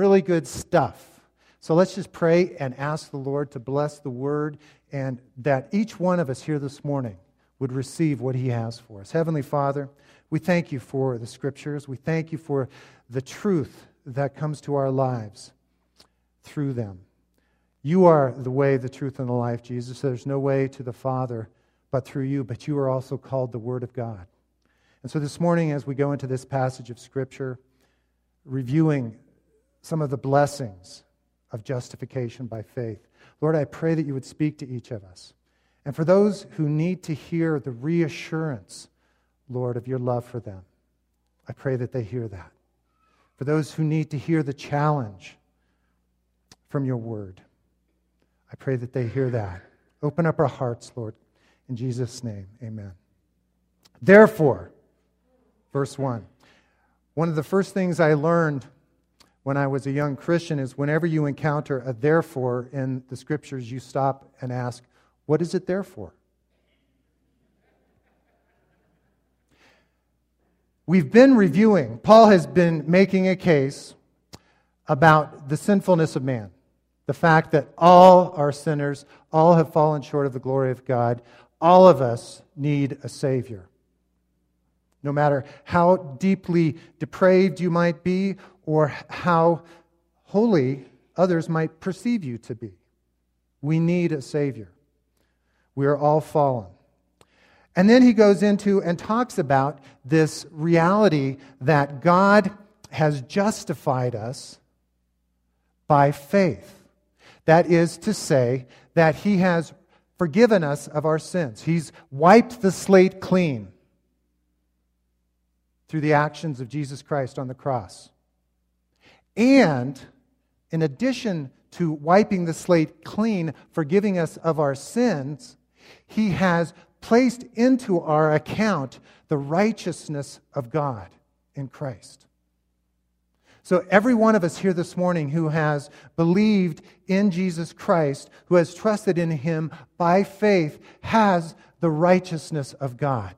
really good stuff. So let's just pray and ask the Lord to bless the Word, and that each one of us here this morning would receive what He has for us. Heavenly Father, we thank You for the Scriptures. We thank You for the truth that comes to our lives through them. You are the way, the truth, and the life, Jesus. There's no way to the Father but through You, but You are also called the Word of God. And so this morning, as we go into this passage of Scripture, reviewing some of the blessings of justification by faith, Lord, I pray that You would speak to each of us. And for those who need to hear the reassurance, Lord, of Your love for them, I pray that they hear that. For those who need to hear the challenge from Your Word, I pray that they hear that. Open up our hearts, Lord. In Jesus' name, amen. Therefore, verse 1. One of the first things I learned when I was a young Christian is whenever you encounter a therefore in the Scriptures, you stop and ask, what is it there for? We've been reviewing. Paul has been making a case about the sinfulness of man. The fact that all are sinners, all have fallen short of the glory of God, all of us need a Savior. No matter how deeply depraved you might be or how holy others might perceive you to be, we need a Savior. We are all fallen. And then he goes into and talks about this reality that God has justified us by faith. That is to say that He has forgiven us of our sins. He's wiped the slate clean through the actions of Jesus Christ on the cross. And in addition to wiping the slate clean, forgiving us of our sins, He has placed into our account the righteousness of God in Christ. So every one of us here this morning who has believed in Jesus Christ, who has trusted in Him by faith, has the righteousness of God.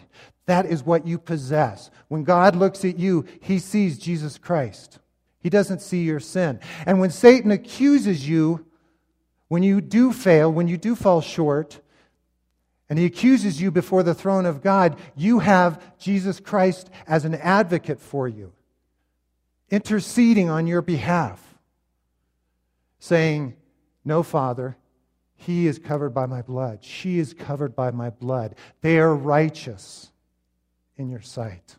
That is what you possess. When God looks at you, He sees Jesus Christ. He doesn't see your sin. And when Satan accuses you, when you do fail, when you do fall short, and he accuses you before the throne of God, you have Jesus Christ as an advocate for you, interceding on your behalf, saying, no, Father, he is covered by my blood. She is covered by my blood. They are righteous in your sight.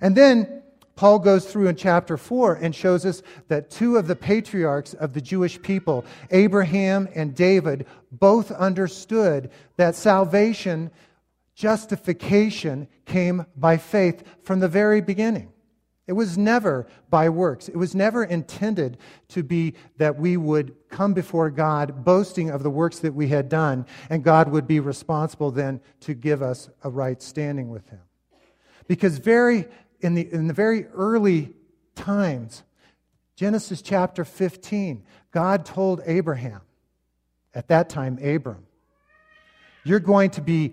And then Paul goes through in chapter 4 and shows us that two of the patriarchs of the Jewish people, Abraham and David, both understood that salvation, justification, came by faith from the very beginning. It was never by works. It was never intended to be that we would come before God boasting of the works that we had done, and God would be responsible then to give us a right standing with Him. Because in the very early times, Genesis chapter 15, God told Abraham, at that time Abram, you're going to be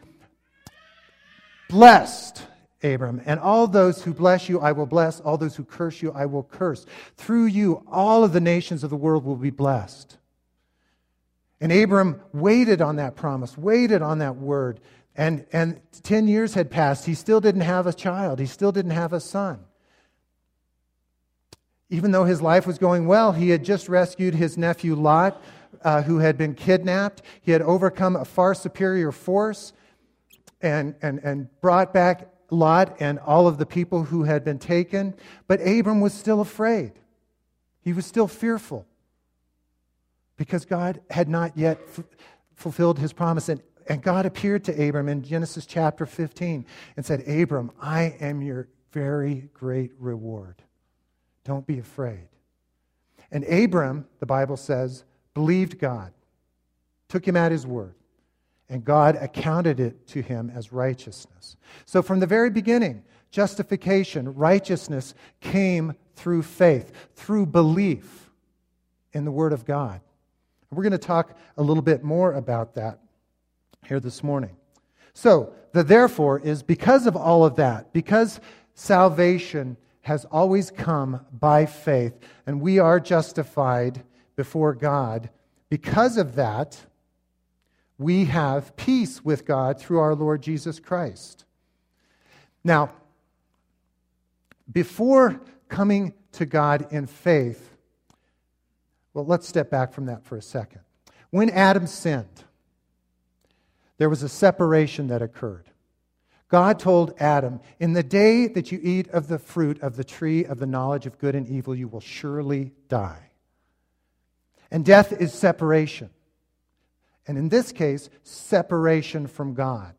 blessed, Abram, and all those who bless you I will bless, all those who curse you I will curse. Through you all of the nations of the world will be blessed. And Abram waited on that promise, waited on that word, and 10 years had passed. He still didn't have a child. He still didn't have a son. Even though his life was going well, he had just rescued his nephew Lot, who had been kidnapped. He had overcome a far superior force and brought back Lot and all of the people who had been taken, but Abram was still afraid. He was still fearful because God had not yet fulfilled His promise. And God appeared to Abram in Genesis chapter 15 and said, Abram, I am your very great reward. Don't be afraid. And Abram, the Bible says, believed God, took Him at His word. And God accounted it to him as righteousness. So from the very beginning, justification, righteousness came through faith, through belief in the Word of God. And we're going to talk a little bit more about that here this morning. So the therefore is because of all of that, because salvation has always come by faith, and we are justified before God. Because of that, we have peace with God through our Lord Jesus Christ. Now, before coming to God in faith, well, let's step back from that for a second. When Adam sinned, there was a separation that occurred. God told Adam, "In the day that you eat of the fruit of the tree of the knowledge of good and evil, you will surely die." And death is separation. And in this case, separation from God.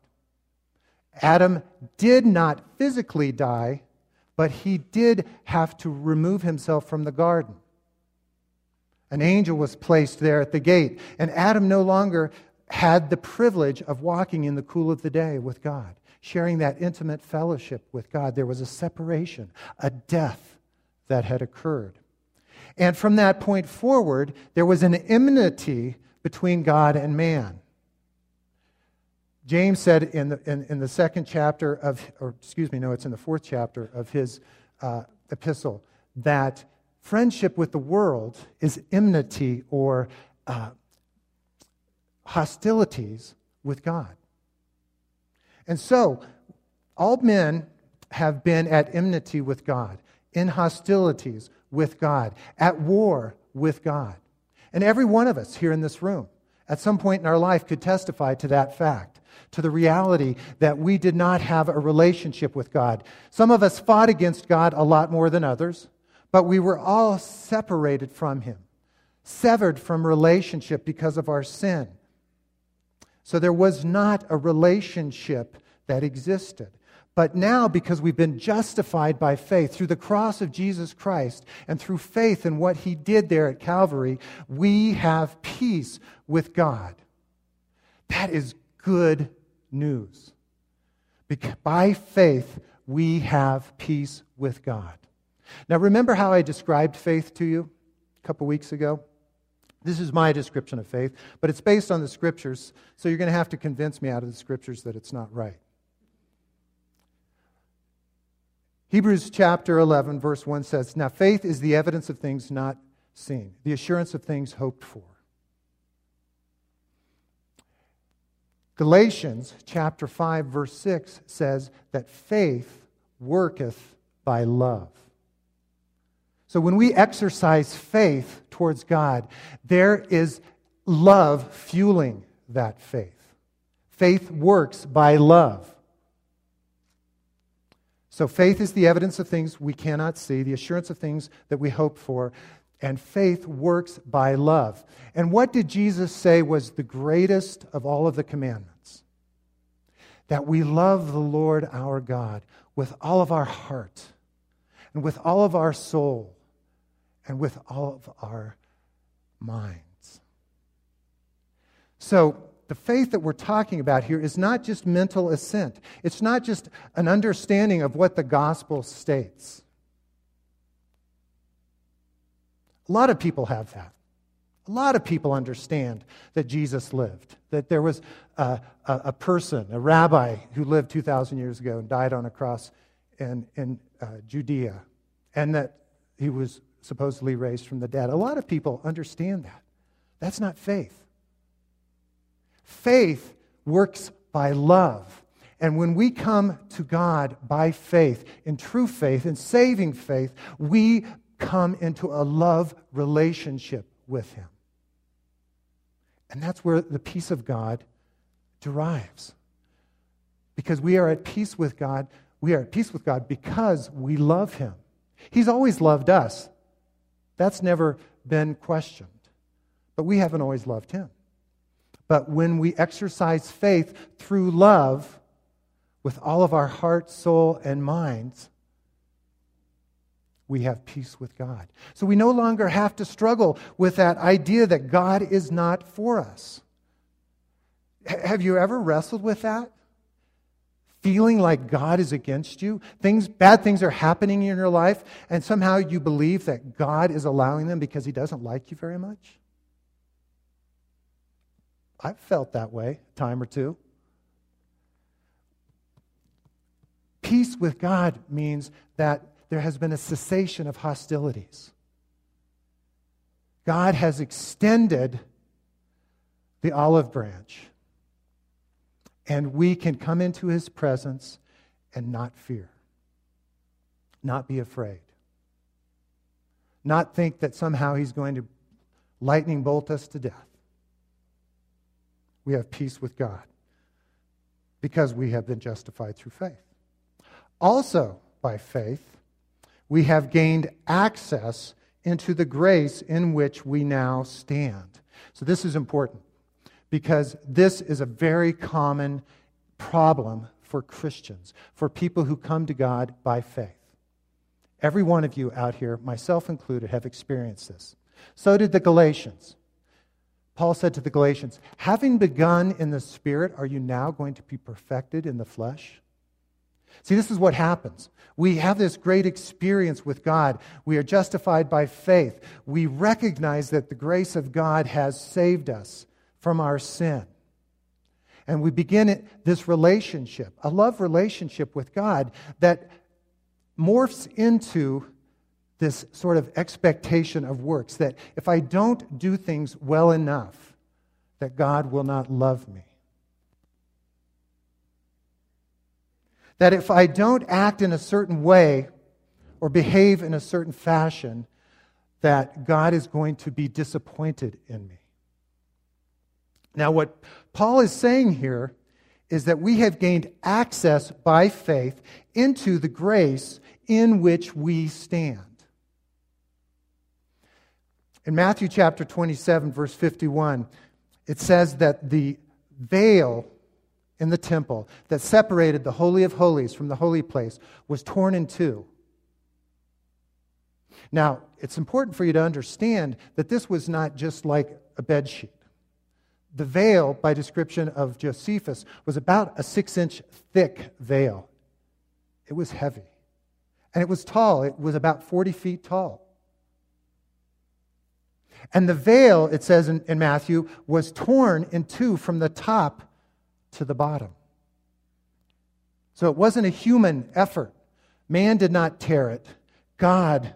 Adam did not physically die, but he did have to remove himself from the garden. An angel was placed there at the gate, and Adam no longer had the privilege of walking in the cool of the day with God, sharing that intimate fellowship with God. There was a separation, a death that had occurred. And from that point forward, there was an enmity between God and man. James said in the second chapter of, it's in the fourth chapter of his epistle, that friendship with the world is enmity or hostilities with God. And so, all men have been at enmity with God, in hostilities with God, at war with God. And every one of us here in this room, at some point in our life, could testify to that fact, to the reality that we did not have a relationship with God. Some of us fought against God a lot more than others, but we were all separated from Him, severed from relationship because of our sin. So there was not a relationship that existed. But now, because we've been justified by faith through the cross of Jesus Christ and through faith in what He did there at Calvary, we have peace with God. That is good news. By faith, we have peace with God. Now, remember how I described faith to you a couple weeks ago? This is my description of faith, but it's based on the Scriptures, so you're going to have to convince me out of the Scriptures that it's not right. Hebrews chapter 11, verse 1 says, "Now faith is the evidence of things not seen, the assurance of things hoped for." Galatians chapter 5, verse 6 says that faith worketh by love. So when we exercise faith towards God, there is love fueling that faith. Faith works by love. So faith is the evidence of things we cannot see, the assurance of things that we hope for, and faith works by love. And what did Jesus say was the greatest of all of the commandments? That we love the Lord our God with all of our heart and with all of our soul and with all of our minds. So the faith that we're talking about here is not just mental assent. It's not just an understanding of what the gospel states. A lot of people have that. A lot of people understand that Jesus lived, that there was a person, a rabbi, who lived 2,000 years ago and died on a cross in Judea, and that he was supposedly raised from the dead. A lot of people understand that. That's not faith. Faith works by love. And when we come to God by faith, in true faith, in saving faith, we come into a love relationship with Him. And that's where the peace of God derives. Because we are at peace with God. We are at peace with God because we love Him. He's always loved us. That's never been questioned. But we haven't always loved Him. But when we exercise faith through love with all of our heart, soul, and minds, we have peace with God. So we no longer have to struggle with that idea that God is not for us. Have you ever wrestled with that? Feeling like God is against you? Bad things are happening in your life, and somehow you believe that God is allowing them because He doesn't like you very much? I've felt that way a time or two. Peace with God means that there has been a cessation of hostilities. God has extended the olive branch, and we can come into His presence and not fear, not be afraid, not think that somehow He's going to lightning bolt us to death. We have peace with God because we have been justified through faith. Also, by faith, we have gained access into the grace in which we now stand. So this is important because this is a very common problem for Christians, for people who come to God by faith. Every one of you out here, myself included, have experienced this. So did the Galatians. Paul said to the Galatians, having begun in the Spirit, are you now going to be perfected in the flesh? See, this is what happens. We have this great experience with God. We are justified by faith. We recognize that the grace of God has saved us from our sin. And we begin this relationship, a love relationship with God that morphs into this sort of expectation of works, that if I don't do things well enough, that God will not love me. That if I don't act in a certain way or behave in a certain fashion, that God is going to be disappointed in me. Now, what Paul is saying here is that we have gained access by faith into the grace in which we stand. In Matthew chapter 27, verse 51, it says that the veil in the temple that separated the Holy of Holies from the holy place was torn in two. Now, it's important for you to understand that this was not just like a bedsheet. The veil, by description of Josephus, was about a 6-inch thick veil. It was heavy. And it was tall. It was about 40 feet tall. And the veil, it says in Matthew, was torn in two from the top to the bottom. So it wasn't a human effort. Man did not tear it. God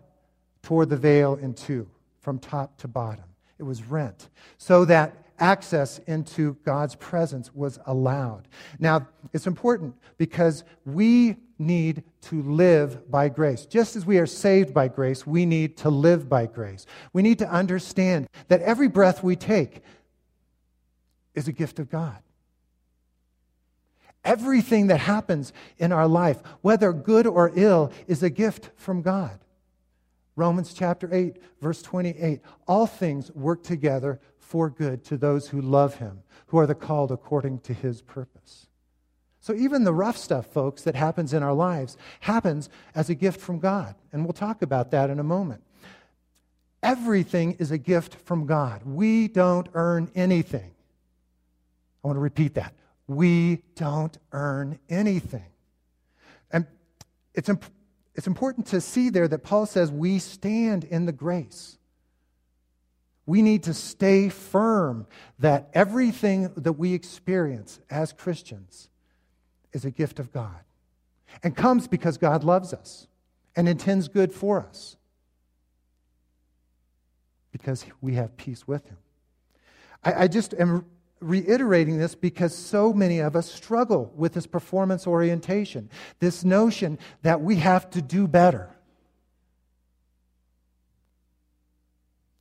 tore the veil in two from top to bottom. It was rent so that access into God's presence was allowed. Now, it's important because we need to live by grace. Just as we are saved by grace, we need to live by grace. We need to understand that every breath we take is a gift of God. Everything that happens in our life, whether good or ill, is a gift from God. Romans chapter 8, verse 28, all things work together for good to those who love Him, who are the called according to His purpose. So even the rough stuff, folks, that happens in our lives happens as a gift from God. And we'll talk about that in a moment. Everything is a gift from God. We don't earn anything. I want to repeat that. We don't earn anything. And it's important to see there that Paul says we stand in the grace. We need to stay firm that everything that we experience as Christians is a gift of God and comes because God loves us and intends good for us because we have peace with Him. I just am reiterating this because so many of us struggle with this performance orientation, this notion that we have to do better,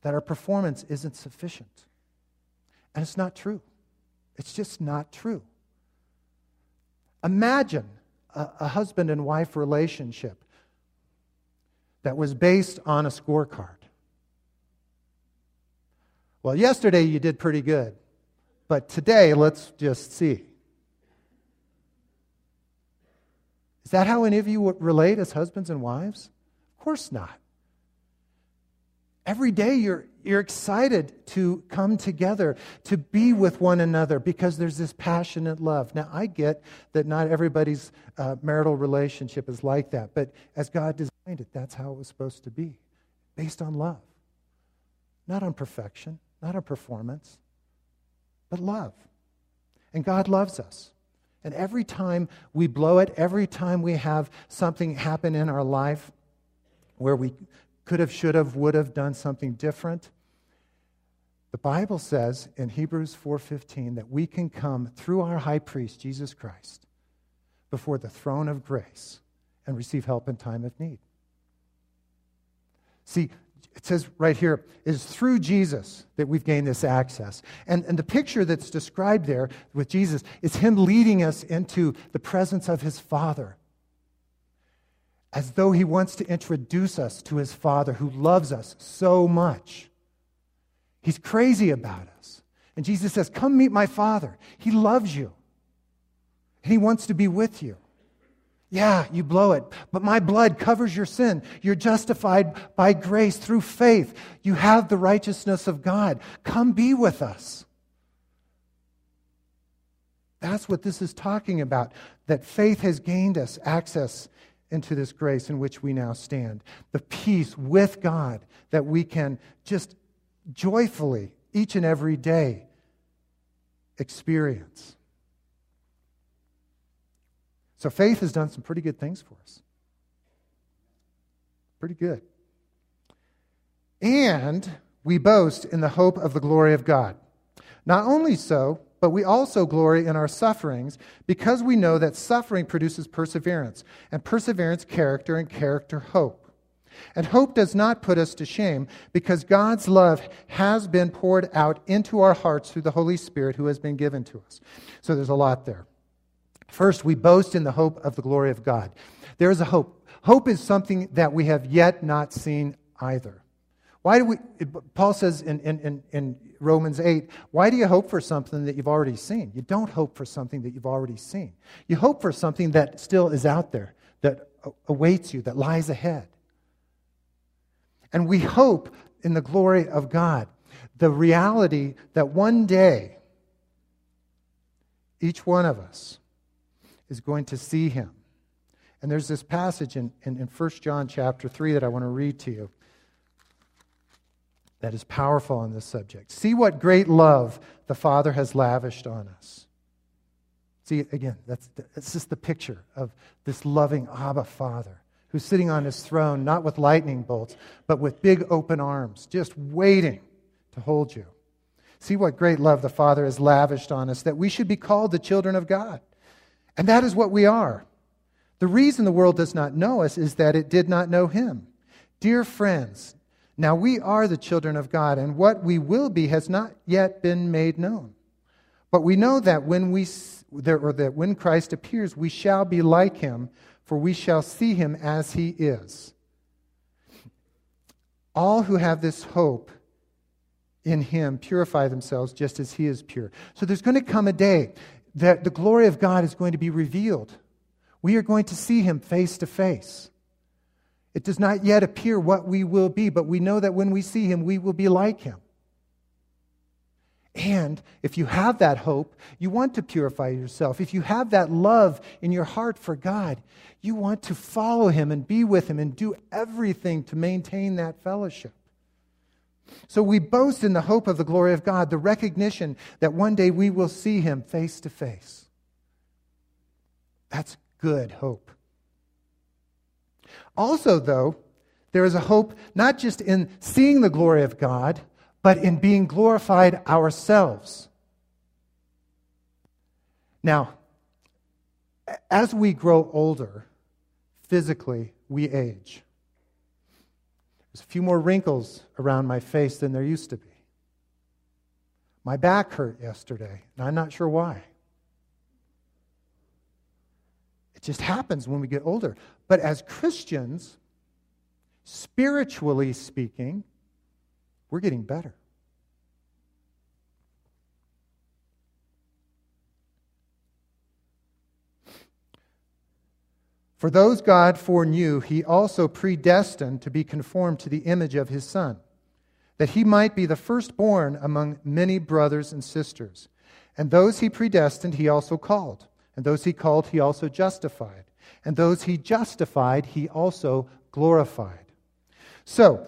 that our performance isn't sufficient. And it's not true. It's just not true. Imagine a husband and wife relationship that was based on a scorecard. Well, yesterday you did pretty good. But today, let's just see. Is that how any of you would relate as husbands and wives? Of course not. Every day you're excited to come together, to be with one another, because there's this passionate love. Now, I get that not everybody's marital relationship is like that, but as God designed it, that's how it was supposed to be, based on love. Not on perfection, not on performance, but love. And God loves us. And every time we blow it, every time we have something happen in our life where we could have, should have, would have done something different. The Bible says in Hebrews 4:15 that we can come through our high priest, Jesus Christ, before the throne of grace and receive help in time of need. See, it says right here, it is through Jesus that we've gained this access. And the picture that's described there with Jesus is him leading us into the presence of his Father, as though he wants to introduce us to his Father who loves us so much. He's crazy about us. And Jesus says, come meet my Father. He loves you. He wants to be with you. Yeah, you blow it, but my blood covers your sin. You're justified by grace through faith. You have the righteousness of God. Come be with us. That's what this is talking about, that faith has gained us access into this grace in which we now stand. The peace with God that we can just joyfully, each and every day, experience. So faith has done some pretty good things for us. Pretty good. And we boast in the hope of the glory of God. Not only so, but we also glory in our sufferings, because we know that suffering produces perseverance, and perseverance character, and character hope. And hope does not put us to shame, because God's love has been poured out into our hearts through the Holy Spirit who has been given to us. So there's a lot there. First, we boast in the hope of the glory of God. There is a hope. Hope is something that we have yet not seen either. Why do we? Paul says in Romans 8, why do you hope for something that you've already seen? You don't hope for something that you've already seen. You hope for something that still is out there, that awaits you, that lies ahead. And we hope in the glory of God, the reality that one day each one of us is going to see him. And there's this passage in 1 John chapter 3 that I want to read to you that is powerful on this subject. See what great love the Father has lavished on us. See, again, that's just the picture of this loving Abba Father who's sitting on his throne, not with lightning bolts, but with big open arms, just waiting to hold you. See what great love the Father has lavished on us, that we should be called the children of God. And that is what we are. The reason the world does not know us is that it did not know him. Dear friends, now we are the children of God, and what we will be has not yet been made known. But we know that when Christ appears, we shall be like him, for we shall see him as he is. All who have this hope in him purify themselves just as he is pure. So there's going to come a day that the glory of God is going to be revealed. We are going to see him face to face. It does not yet appear what we will be, but we know that when we see him, we will be like him. And if you have that hope, you want to purify yourself. If you have that love in your heart for God, you want to follow him and be with him and do everything to maintain that fellowship. So we boast in the hope of the glory of God, the recognition that one day we will see him face to face. That's good hope. Also, though, there is a hope not just in seeing the glory of God, but in being glorified ourselves. Now, as we grow older, physically, we age. There's a few more wrinkles around my face than there used to be. My back hurt yesterday, and I'm not sure why. It just happens when we get older. But as Christians, spiritually speaking, we're getting better. For those God foreknew, he also predestined to be conformed to the image of his Son, that he might be the firstborn among many brothers and sisters. And those he predestined, he also called. And those he called, he also justified. And those he justified, he also glorified. So,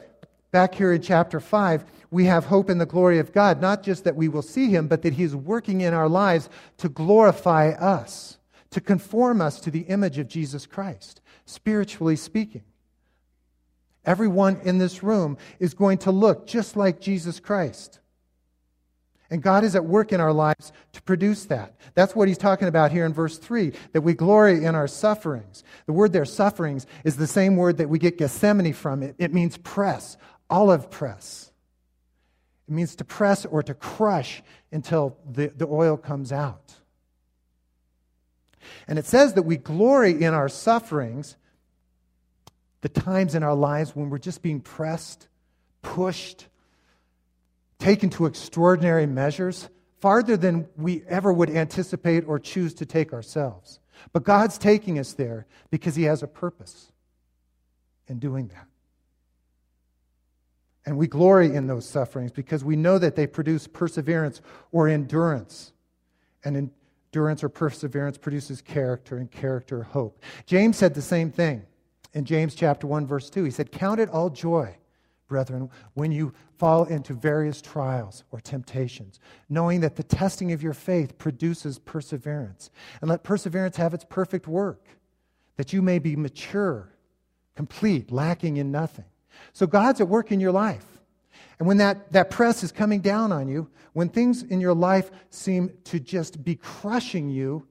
back here in chapter 5, we have hope in the glory of God, not just that we will see him, but that he is working in our lives to glorify us, to conform us to the image of Jesus Christ, spiritually speaking. Everyone in this room is going to look just like Jesus Christ. And God is at work in our lives to produce that. That's what he's talking about here in verse 3, that we glory in our sufferings. The word there, sufferings, is the same word that we get Gethsemane from. It means press, olive press. It means to press or to crush until the oil comes out. And it says that we glory in our sufferings, the times in our lives when we're just being pressed, pushed, taken to extraordinary measures, farther than we ever would anticipate or choose to take ourselves. But God's taking us there because he has a purpose in doing that. And we glory in those sufferings because we know that they produce perseverance or endurance. And endurance or perseverance produces character, and character, hope. James said the same thing in James chapter 1, verse 2. He said, "Count it all joy, brethren, when you fall into various trials or temptations, knowing that the testing of your faith produces perseverance. And let perseverance have its perfect work, that you may be mature, complete, lacking in nothing." So God's at work in your life. And when that press is coming down on you, when things in your life seem to just be crushing you,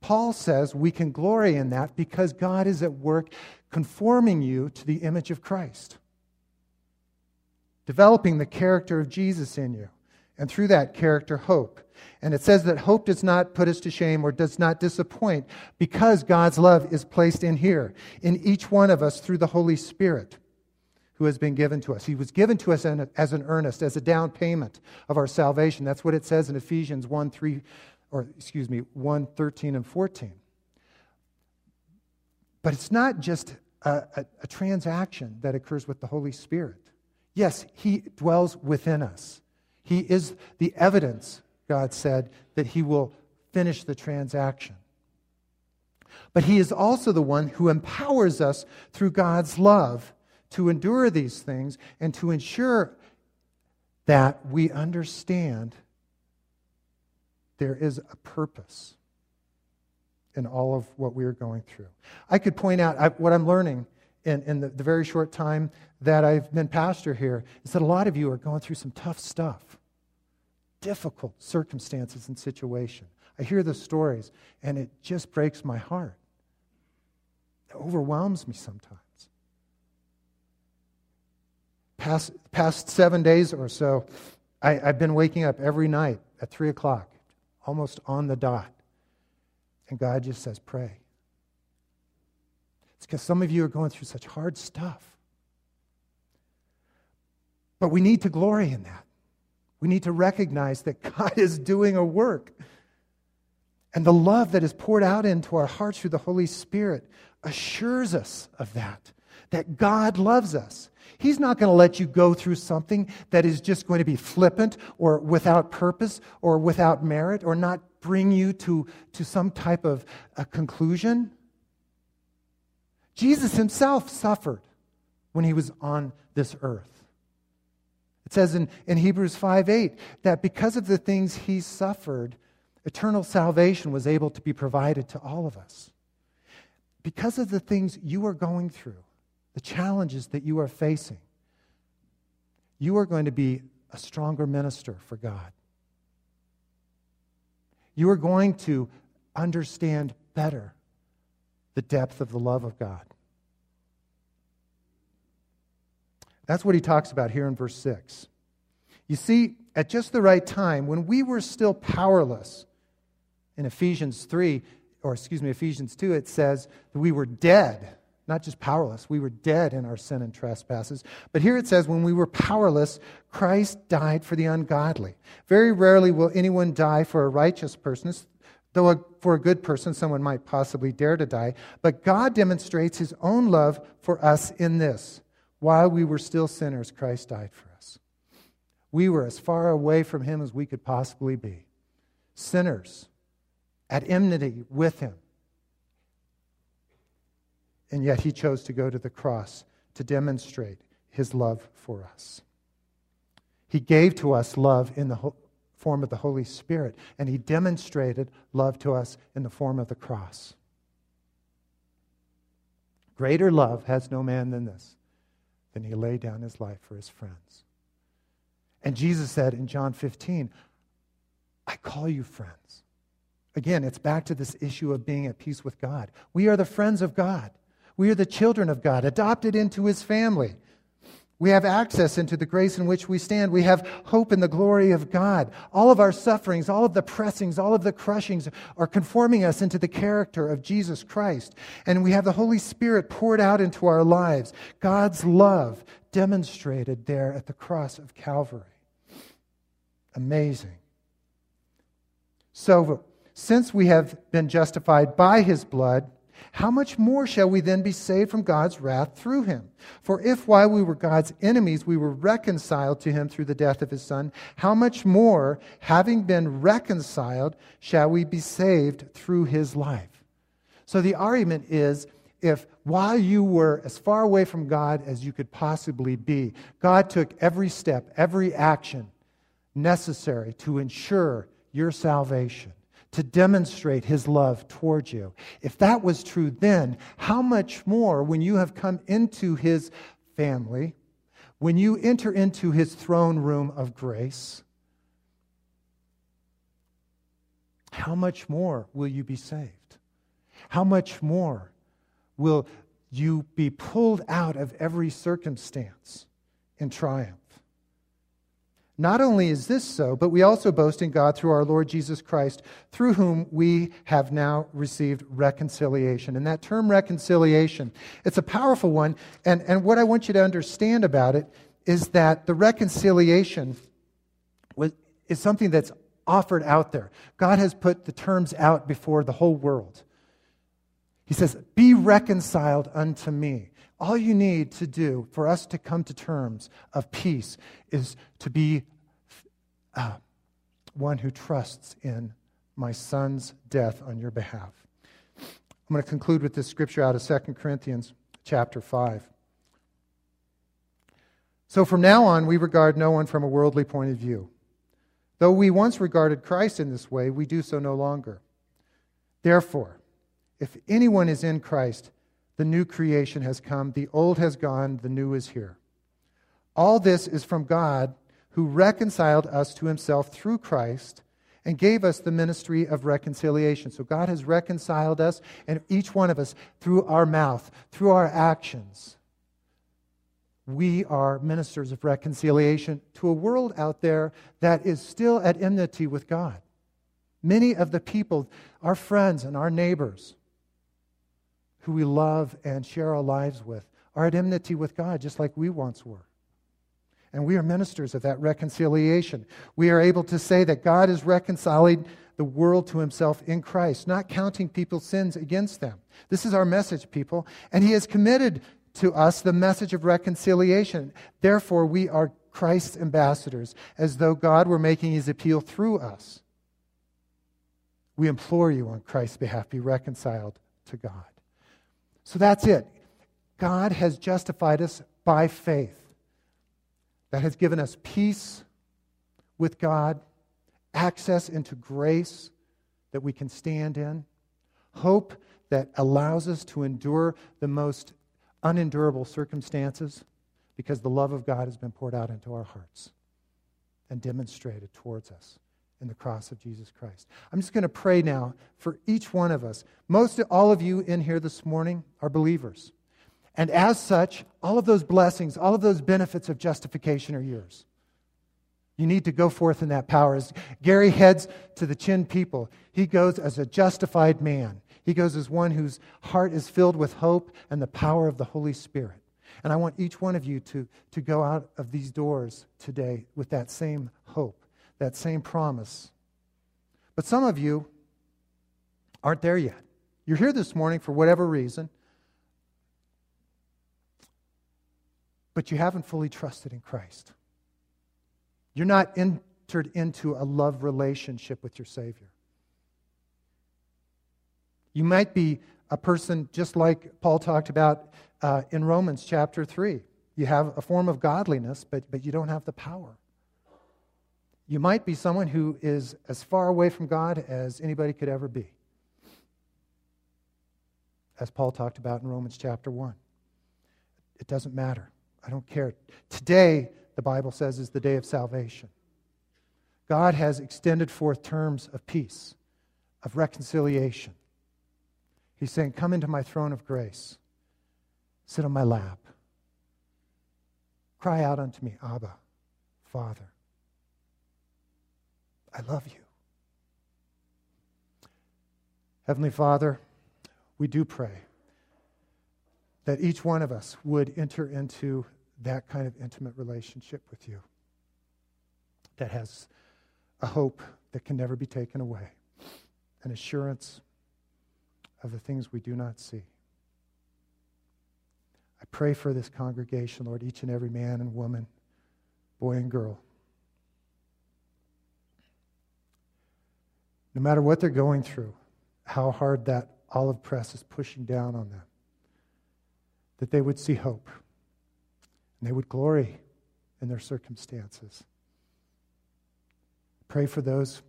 Paul says we can glory in that because God is at work conforming you to the image of Christ, developing the character of Jesus in you, and through that character, hope. And it says that hope does not put us to shame or does not disappoint because God's love is placed in here, in each one of us through the Holy Spirit who has been given to us. He was given to us as an earnest, as a down payment of our salvation. That's what it says in Ephesians 1:13 and 14. But it's not just a transaction that occurs with the Holy Spirit. Yes, he dwells within us. He is the evidence, God said, that he will finish the transaction. But he is also the one who empowers us through God's love to endure these things and to ensure that we understand there is a purpose in all of what we are going through. I could point out what I'm learning in the very short time that I've been pastor here is that a lot of you are going through some tough stuff, difficult circumstances and situation. I hear the stories, and it just breaks my heart. It overwhelms me sometimes. Past 7 days or so, I've been waking up every night at 3 o'clock, almost on the dot, and God just says, pray. It's because some of you are going through such hard stuff. But we need to glory in that. We need to recognize that God is doing a work. And the love that is poured out into our hearts through the Holy Spirit assures us of that God loves us. He's not going to let you go through something that is just going to be flippant or without purpose or without merit or not bring you to some type of a conclusion. Jesus himself suffered when he was on this earth. It says in Hebrews 5:8 that because of the things he suffered, eternal salvation was able to be provided to all of us. Because of the things you are going through, the challenges that you are facing, you are going to be a stronger minister for God. You are going to understand better the depth of the love of God. That's what he talks about here in verse 6. You see, at just the right time, when we were still powerless, in Ephesians 2, it says that we were dead, not just powerless, we were dead in our sin and trespasses. But here it says, when we were powerless, Christ died for the ungodly. Very rarely will anyone die for a righteous person, though for a good person, someone might possibly dare to die. But God demonstrates his own love for us in this: while we were still sinners, Christ died for us. We were as far away from him as we could possibly be. Sinners, at enmity with him. And yet he chose to go to the cross to demonstrate his love for us. He gave to us love in the form of the Holy Spirit, and he demonstrated love to us in the form of the cross. Greater love has no man than this, than he laid down his life for his friends. And Jesus said in John 15, I call you friends. Again, it's back to this issue of being at peace with God. We are the friends of God. We are the children of God, adopted into his family. We have access into the grace in which we stand. We have hope in the glory of God. All of our sufferings, all of the pressings, all of the crushings are conforming us into the character of Jesus Christ. And we have the Holy Spirit poured out into our lives. God's love demonstrated there at the cross of Calvary. Amazing. So, since we have been justified by his blood, how much more shall we then be saved from God's wrath through him? For if while we were God's enemies, we were reconciled to him through the death of his Son, how much more, having been reconciled, shall we be saved through his life? So the argument is, if while you were as far away from God as you could possibly be, God took every step, every action necessary to ensure your salvation, to demonstrate his love towards you. If that was true then, how much more when you have come into his family, when you enter into his throne room of grace, how much more will you be saved? How much more will you be pulled out of every circumstance in triumph? Not only is this so, but we also boast in God through our Lord Jesus Christ, through whom we have now received reconciliation. And that term reconciliation, it's a powerful one. And what I want you to understand about it is that the reconciliation is something that's offered out there. God has put the terms out before the whole world. He says, be reconciled unto me. All you need to do for us to come to terms of peace is to be one who trusts in my Son's death on your behalf. I'm going to conclude with this scripture out of 2 Corinthians chapter 5. So from now on, we regard no one from a worldly point of view. Though we once regarded Christ in this way, we do so no longer. Therefore, if anyone is in Christ, the new creation has come, the old has gone, the new is here. All this is from God, who reconciled us to himself through Christ and gave us the ministry of reconciliation. So God has reconciled us, and each one of us, through our mouth, through our actions, we are ministers of reconciliation to a world out there that is still at enmity with God. Many of the people, our friends and our neighbors, who we love and share our lives with, are at enmity with God, just like we once were. And we are ministers of that reconciliation. We are able to say that God is reconciling the world to himself in Christ, not counting people's sins against them. This is our message, people. And he has committed to us the message of reconciliation. Therefore, we are Christ's ambassadors, as though God were making his appeal through us. We implore you on Christ's behalf, be reconciled to God. So that's it. God has justified us by faith. That has given us peace with God, access into grace that we can stand in, hope that allows us to endure the most unendurable circumstances because the love of God has been poured out into our hearts and demonstrated towards us in the cross of Jesus Christ. I'm just going to pray now for each one of us. All of you in here this morning are believers. And as such, all of those blessings, all of those benefits of justification are yours. You need to go forth in that power. As Gary heads to the Chin people, he goes as a justified man. He goes as one whose heart is filled with hope and the power of the Holy Spirit. And I want each one of you to go out of these doors today with that same hope, that same promise. But some of you aren't there yet. You're here this morning for whatever reason, but you haven't fully trusted in Christ. You're not entered into a love relationship with your Savior. You might be a person just like Paul talked about in Romans chapter 3. You have a form of godliness, but you don't have the power. You might be someone who is as far away from God as anybody could ever be, as Paul talked about in Romans chapter 1. It doesn't matter. I don't care. Today, the Bible says, is the day of salvation. God has extended forth terms of peace, of reconciliation. He's saying, come into my throne of grace. Sit on my lap. Cry out unto me, Abba, Father. I love you. Heavenly Father, we do pray that each one of us would enter into that kind of intimate relationship with you that has a hope that can never be taken away, an assurance of the things we do not see. I pray for this congregation, Lord, each and every man and woman, boy and girl. No matter what they're going through, how hard that olive press is pushing down on them, that they would see hope and they would glory in their circumstances. Pray for those,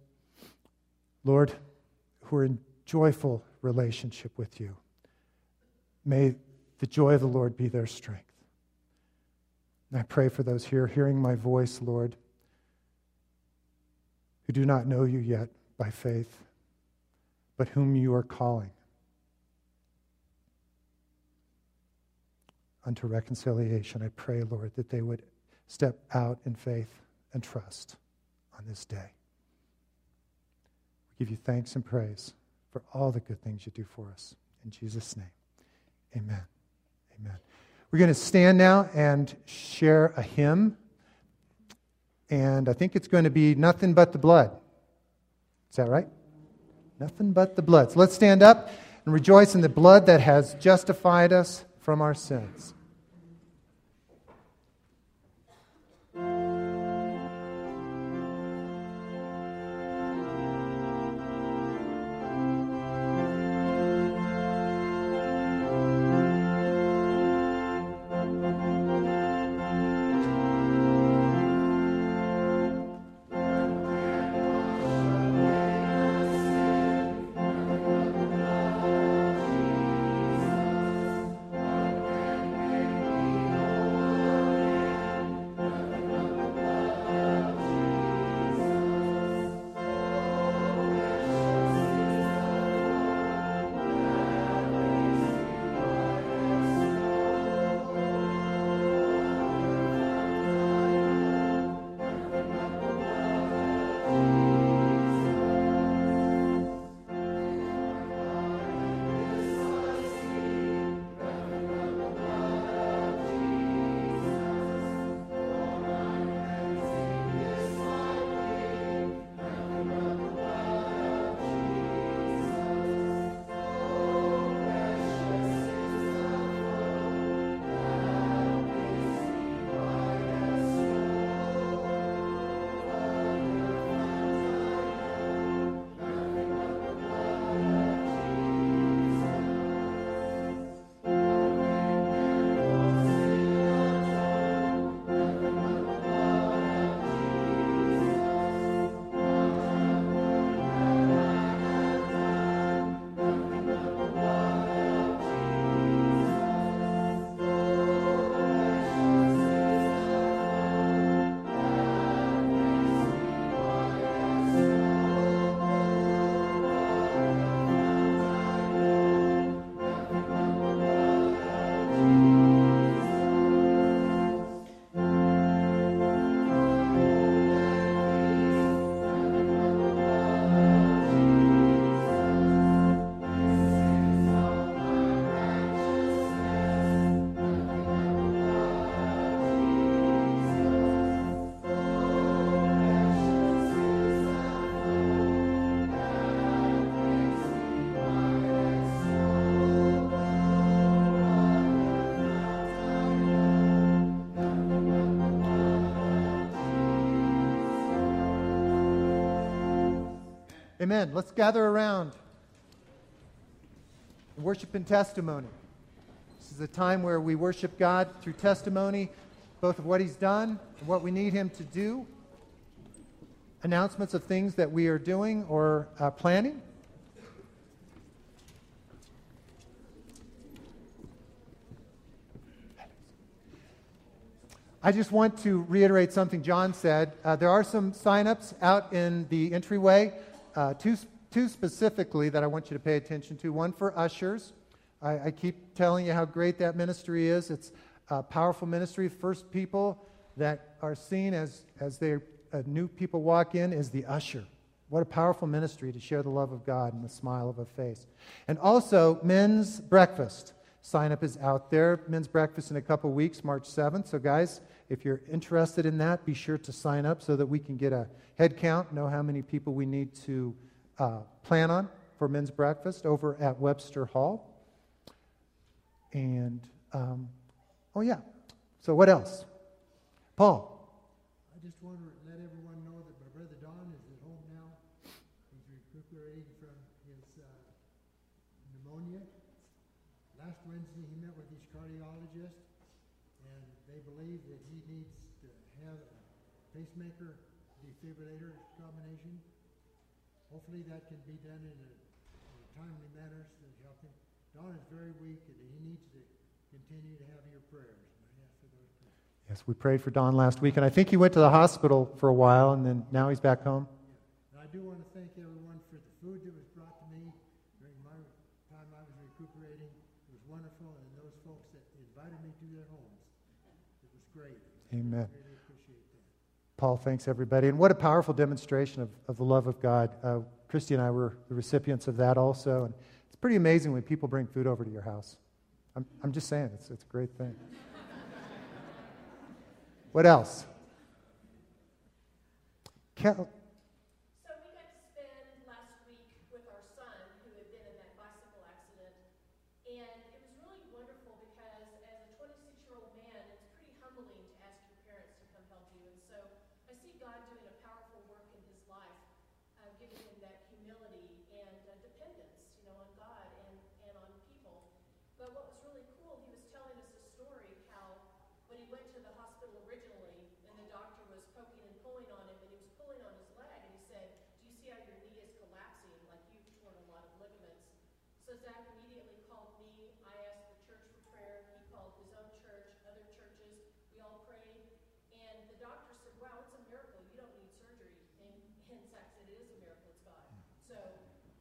Lord, who are in joyful relationship with you. May the joy of the Lord be their strength. And I pray for those here hearing my voice, Lord, who do not know you yet by faith, but whom you are calling unto reconciliation. I pray, Lord, that they would step out in faith and trust on this day. We give you thanks and praise for all the good things you do for us. In Jesus' name, amen. Amen. We're going to stand now and share a hymn, and I think it's going to be Nothing But the Blood. Is that right? Nothing but the blood. So let's stand up and rejoice in the blood that has justified us from our sins. Amen. Let's gather around and worship in testimony. This is a time where we worship God through testimony, both of what He's done and what we need Him to do, announcements of things that we are doing or planning. I just want to reiterate something John said. There are some sign-ups out in the entryway, two specifically that I want you to pay attention to. One for ushers. I keep telling you how great that ministry is. It's a powerful ministry. First people that are seen as new people walk in is the usher. What a powerful ministry to share the love of God and the smile of a face. And also, men's breakfast. Sign-up is out there. Men's breakfast in a couple weeks, March 7th. So, guys, if you're interested in that, be sure to sign up so that we can get a head count, know how many people we need to plan on for men's breakfast over at Webster Hall. And, oh, yeah. So what else? Paul. I just want to let everyone know that my brother Don is at home now. Recuperating from his pneumonia. Last Wednesday he met with his cardiologist, and they believe that he needs to have a pacemaker defibrillator combination. Hopefully that can be done in a timely manner so that help him. Don is very weak, and he needs to continue to have your prayers. Yes, we prayed for Don last week, and I think he went to the hospital for a while, and then now he's back home. Yeah. I do want to thank everyone for the food that was brought to me during my time I was recuperating. It was wonderful, and those folks that invited me to their homes, it was great. Amen. I really appreciate that. Paul thanks everybody, and what a powerful demonstration of the love of God. Christy and I were the recipients of that also, and it's pretty amazing when people bring food over to your house. I'm just saying, it's a great thing. What else? So we got to spend last week with our son who had been in that bicycle accident, and it was really wonderful because as a 26-year-old man, it's pretty humbling to ask your parents to come help you, and so I see God doing a powerful work in his life, giving him that humility and dependence, on God and on people. But what was really cool, he was telling us a story how when he went to the hospital originally, and the doctor was poking and pulling on him, and he was pulling on his leg, and he said, "Do you see how your knee is collapsing? Like you've torn a lot of ligaments." So Zach immediately called me. I asked the church for prayer. He called his own church, other churches. We all prayed, and the doctor said, "Wow, it's a miracle. You don't need surgery." And Zach said, "It is a miracle. It's God." So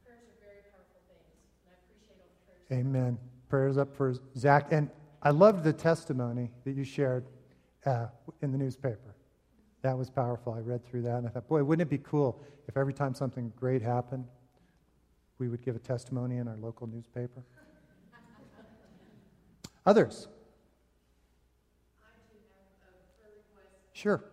prayers are very powerful things, and I appreciate all the prayers. Amen. Prayers up for Zach, and I loved the testimony that you shared. In the newspaper. That was powerful. I read through that and I thought, boy, wouldn't it be cool if every time something great happened, we would give a testimony in our local newspaper? Others? I do have a prayer request. Sure.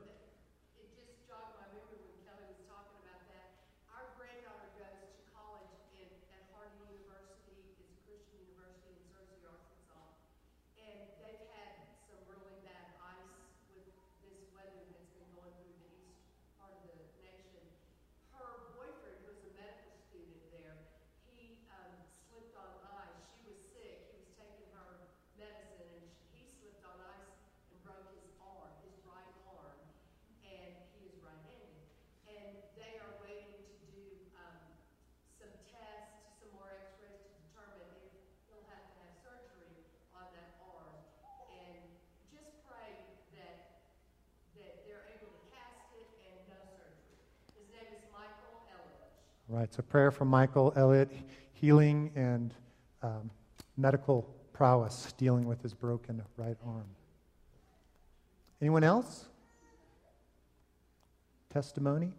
Right, so prayer for Michael Elliott, healing and medical prowess, dealing with his broken right arm. Anyone else? Testimony?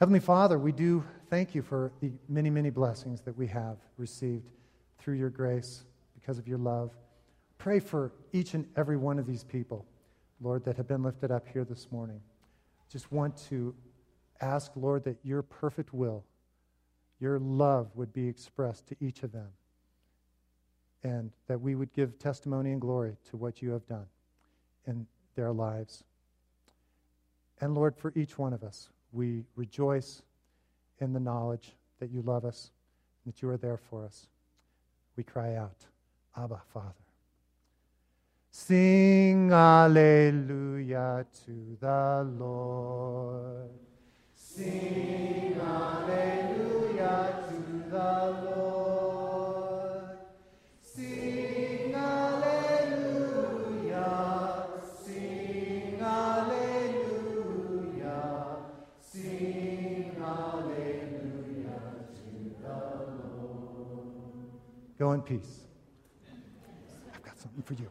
Heavenly Father, we do thank you for the many, many blessings that we have received through your grace, because of your love. Pray for each and every one of these people, Lord, that have been lifted up here this morning. Just want to ask, Lord, that your perfect will, your love would be expressed to each of them, and that we would give testimony and glory to what you have done in their lives. And Lord, for each one of us, we rejoice in the knowledge that you love us, and that you are there for us. We cry out, Abba, Father. Sing Alleluia to the Lord. Sing Alleluia to the Lord. Sing Alleluia. Sing Go in peace. I've got something for you.